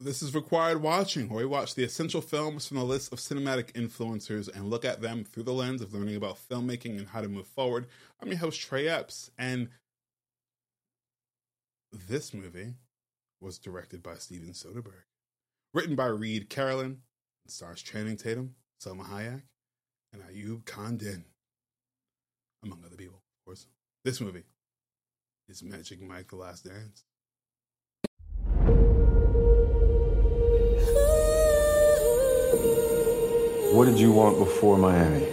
This is Required Watching, where we watch the essential films from the list of cinematic influencers and look at them through the lens of learning about filmmaking and how to move forward. I'm your host, Trey Epps, and this movie was directed by Steven Soderbergh, written by Reed Carolin, and stars Channing Tatum, Salma Hayek, and Ayub Khan Din, among other people, of course. This movie is Magic Mike, The Last Dance. What did you want before Miami?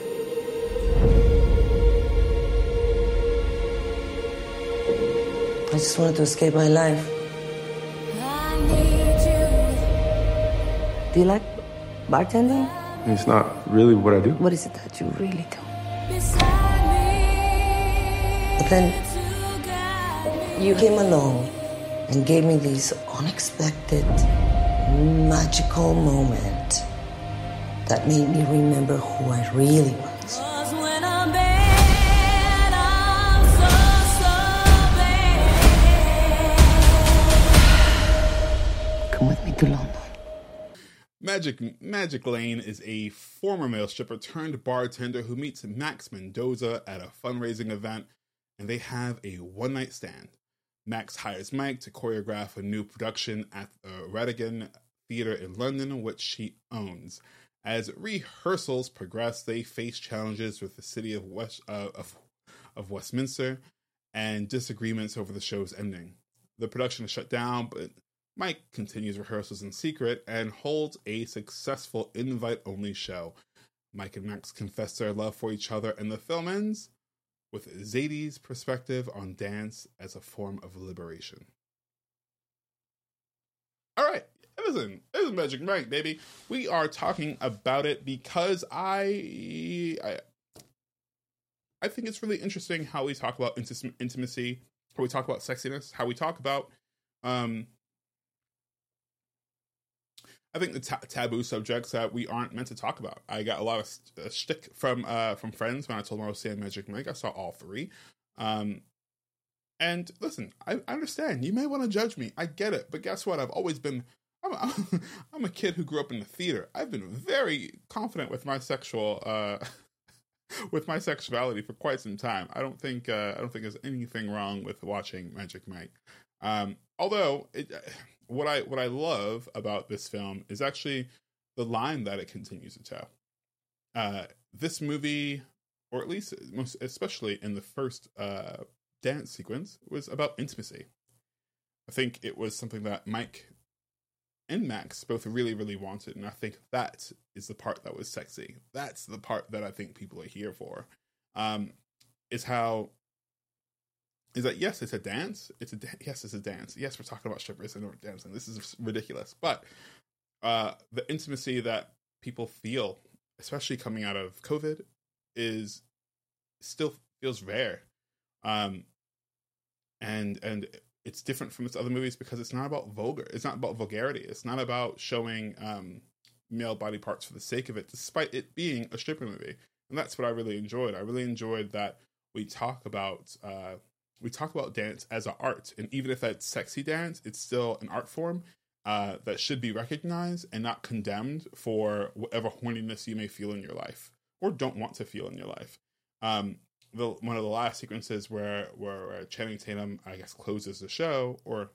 I just wanted to escape my life. I need you. Do you like bartending? It's not really what I do. What is it that you really do? But then you came along and gave me this unexpected, magical moment that made me remember who I really was. When I'm bad, I'm so bad. Come with me to London. Magic Lane is a former male stripper turned bartender who meets Max Mendoza at a fundraising event, and they have a one-night stand. Max hires Mike to choreograph a new production at the Rattigan Theater in London, which she owns. As rehearsals progress, they face challenges with the city of Westminster and disagreements over the show's ending. The production is shut down, but Mike continues rehearsals in secret and holds a successful invite-only show. Mike and Max confess their love for each other, and the film ends with Zadie's perspective on dance as a form of liberation. All right. Listen, this is Magic Mike, baby. We are talking about it because I think it's really interesting how we talk about intimacy, how we talk about sexiness, how we talk about, I think the taboo subjects that we aren't meant to talk about. I got a lot of shtick from friends when I told them I was saying Magic Mike. I saw all three. And listen, I understand. You may want to judge me. I get it. But guess what? I've always been... I'm a kid who grew up in the theater. I've been very confident with my sexuality for quite some time. I don't think there's anything wrong with watching Magic Mike. Although what I love about this film is actually the line that it continues to tell. This movie, or at least most especially in the first dance sequence, was about intimacy. I think it was something that Mike and Max both really, really wanted. And I think that is the part that was sexy. That's the part that I think people are here for. Is that, yes, it's a dance. Yes, it's a dance. Yes, we're talking about strippers and dancing. This is ridiculous. But the intimacy that people feel, especially coming out of COVID, still feels rare. And it's different from its other movies because it's not about vulgar. It's not about vulgarity. It's not about showing male body parts for the sake of it, despite it being a stripper movie. And that's what I really enjoyed. I really enjoyed that we talk about dance as an art. And even if that's sexy dance, it's still an art form that should be recognized and not condemned for whatever horniness you may feel in your life or don't want to feel in your life. One of the last sequences where Channing Tatum, I guess, closes the show or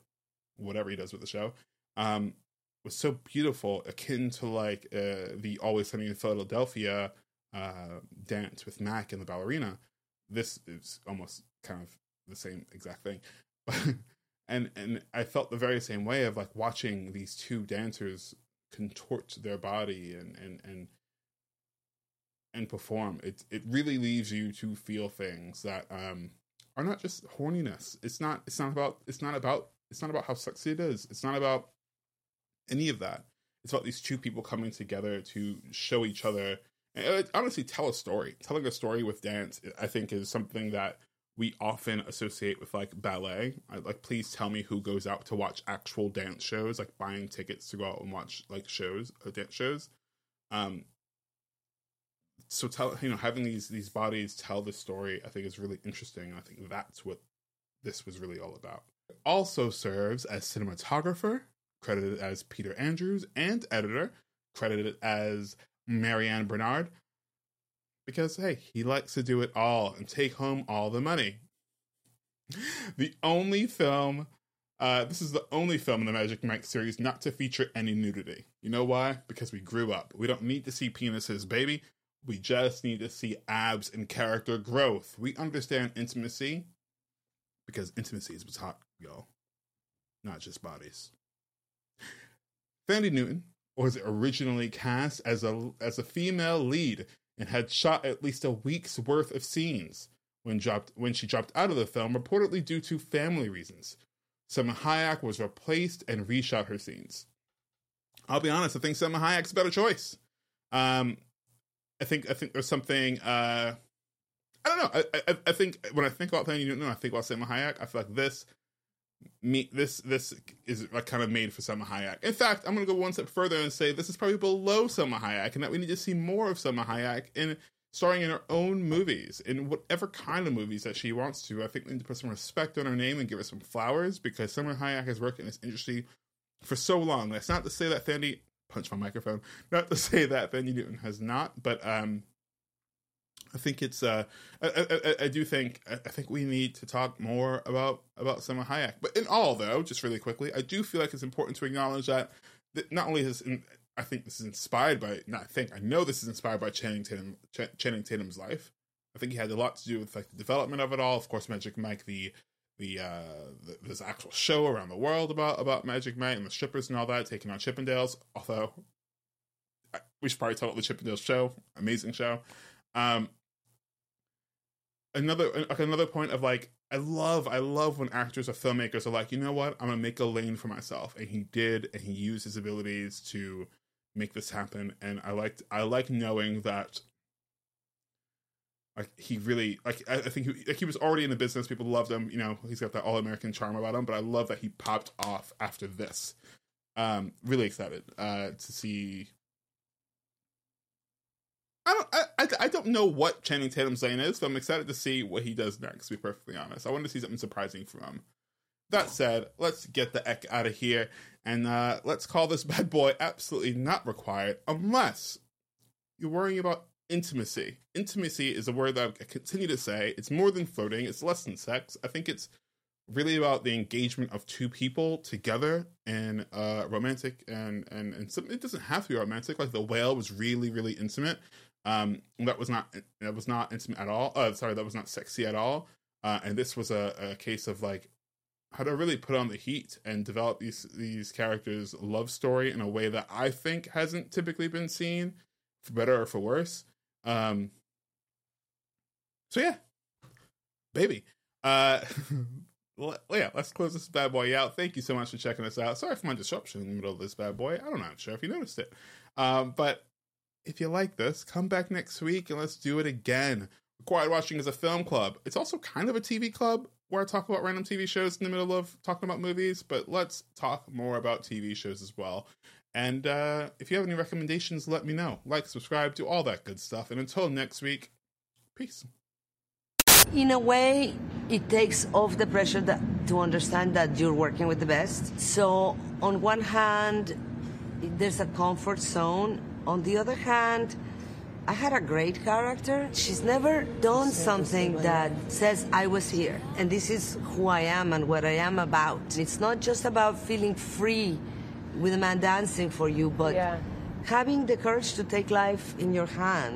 whatever he does with the show, was so beautiful, akin to like the Always Sunny in Philadelphia dance with Mac and the ballerina. This is almost kind of the same exact thing, and I felt the very same way of like watching these two dancers contort their body and perform. It really leaves you to feel things that are not just horniness. It's not about how sexy it is. It's not about any of that. It's about these two people coming together to show each other and honestly tell a story. Telling a story with dance, I think, is something that we often associate with like ballet. Please tell me who goes out to watch actual dance shows, like buying tickets to go out and watch like shows or dance shows. So having these bodies tell the story, I think, is really interesting. I think that's what this was really all about. It also serves as cinematographer, credited as Peter Andrews, and editor, credited as Marianne Bernard, because, hey, he likes to do it all and take home all the money. The only film, this is the only film in the Magic Mike series not to feature any nudity. You know why? Because we grew up. We don't need to see penises, baby. We just need to see abs and character growth. We understand intimacy, because intimacy is what's hot, y'all. Not just bodies. Thandie Newton was originally cast as a female lead and had shot at least a week's worth of scenes when she dropped out of the film, reportedly due to family reasons. Salma Hayek was replaced and reshot her scenes. I'll be honest, I think Salma Hayek's a better choice. I think there's something, I don't know. I think when I think about Thandie Newton, I think about Salma Hayek. I feel like this is like kind of made for Salma Hayek. In fact, I'm going to go one step further and say this is probably below Salma Hayek, and that we need to see more of Salma Hayek in starring in her own movies, in whatever kind of movies that she wants to. I think we need to put some respect on her name and give her some flowers, because Salma Hayek has worked in this industry for so long. That's not to say that Thandie Newton has not, but I think it's I think we need to talk more about Salma Hayek. But in all, though, just really quickly, I do feel like it's important to acknowledge that not only is I know this is inspired by Channing Tatum's life. I think he had a lot to do with like the development of it all. Of course, Magic Mike, this actual show around the world about Magic Mike and the strippers and all that, taking on Chippendales. Although we should probably talk about the Chippendales show, amazing show. Another point of like, I love when actors or filmmakers are like, you know what, I'm gonna make a lane for myself, and he did, and he used his abilities to make this happen. And I like knowing that like he really like I think he was already in the business. People loved him, you know, he's got that all-American charm about him. But I love that he popped off after this. Really excited to see. I don't know what Channing Tatum's lane is, so I'm excited to see what he does next, to be perfectly honest. I want to see something surprising from him. That said, let's get the heck out of here, and let's call this bad boy absolutely not required, unless you're worrying about intimacy. Intimacy is a word that I continue to say. It's more than flirting. It's less than sex. I think it's really about the engagement of two people together, and romantic, and something. It doesn't have to be romantic. Like The Whale was really, really intimate. That was not intimate at all. That was not sexy at all. And this was a case of like how to really put on the heat and develop these characters' love story in a way that I think hasn't typically been seen, for better or for worse. So yeah, baby. Yeah, let's close this bad boy out. Thank you so much for checking us out. Sorry for my disruption in the middle of this bad boy. I'm not sure if you noticed it, but. If you like this, come back next week and let's do it again. Required Watching is a film club. It's also kind of a TV club where I talk about random TV shows in the middle of talking about movies, but let's talk more about TV shows as well. And if you have any recommendations, let me know. Like, subscribe, do all that good stuff. And until next week, peace. In a way, it takes off the pressure to understand that you're working with the best. So on one hand, there's a comfort zone. On the other hand, I had a great character. She's never done something that says I was here, and this is who I am and what I am about. It's not just about feeling free with a man dancing for you, but having the courage to take life in your hand.